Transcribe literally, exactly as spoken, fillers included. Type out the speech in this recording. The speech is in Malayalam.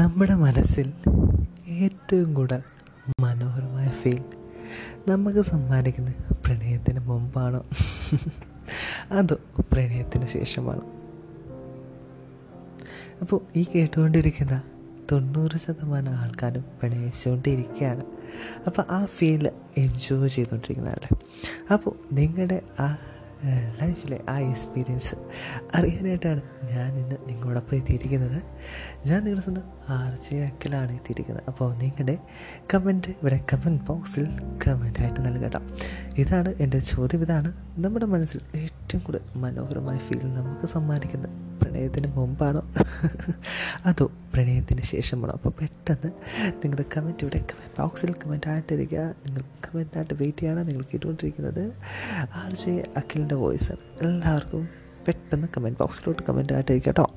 നമ്മുടെ മനസ്സിൽ ഏറ്റവും കൂടുതൽ മനോഹരമായ ഫീൽ നമുക്ക് സമ്മാനിക്കുന്നത് പ്രണയത്തിന് മുമ്പാണോ അതോ പ്രണയത്തിന് ശേഷമാണോ? അപ്പോൾ ഈ കേട്ടുകൊണ്ടിരിക്കുന്ന തൊണ്ണൂറ് ശതമാനം ആൾക്കാരും പ്രണയിച്ചുകൊണ്ടിരിക്കുകയാണ്. അപ്പോൾ ആ ഫീൽ എൻജോയ് ചെയ്തുകൊണ്ടിരിക്കുന്നതല്ലേ. അപ്പോൾ നിങ്ങളുടെ ആ ലൈഫിലെ ആ എക്സ്പീരിയൻസ് അറിയാനായിട്ടാണ് ഞാൻ ഇന്ന് നിങ്ങളോടൊപ്പം എത്തിയിരിക്കുന്നത്. ഞാൻ നിങ്ങളുടെ സ്വന്തം ആർജിയാക്കിലാണ് എത്തിയിരിക്കുന്നത്. അപ്പോൾ നിങ്ങളുടെ കമൻറ്റ് ഇവിടെ കമൻറ്റ് ബോക്സിൽ കമൻറ്റായിട്ട് നൽകട്ടോ. ഇതാണ് എൻ്റെ ചോദ്യം. ഇതാണ് നമ്മുടെ മനസ്സിൽ ഏറ്റവും കൂടുതൽ മനോഹരമായ ഫീൽ നമുക്ക് സമ്മാനിക്കുന്നത് പ്രണയത്തിന് മുമ്പാണോ അതോ പ്രണയത്തിന് ശേഷമാണോ? അപ്പോൾ പെട്ടെന്ന് നിങ്ങളുടെ കമൻറ്റ് ഇവിടെ കമൻറ്റ് ബോക്സിൽ കമൻറ്റായിട്ടിരിക്കുക. നിങ്ങൾ കമൻറ്റായിട്ട് വെയിറ്റ് ചെയ്യണം. നിങ്ങൾ കേട്ടുകൊണ്ടിരിക്കുന്നത് ആർ ജെ അഖിലിൻ്റെ വോയിസാണ്. എല്ലാവർക്കും പെട്ടെന്ന് കമൻറ്റ് ബോക്സിലോട്ട് കമൻറ്റായിട്ടിരിക്കുക കേട്ടോ.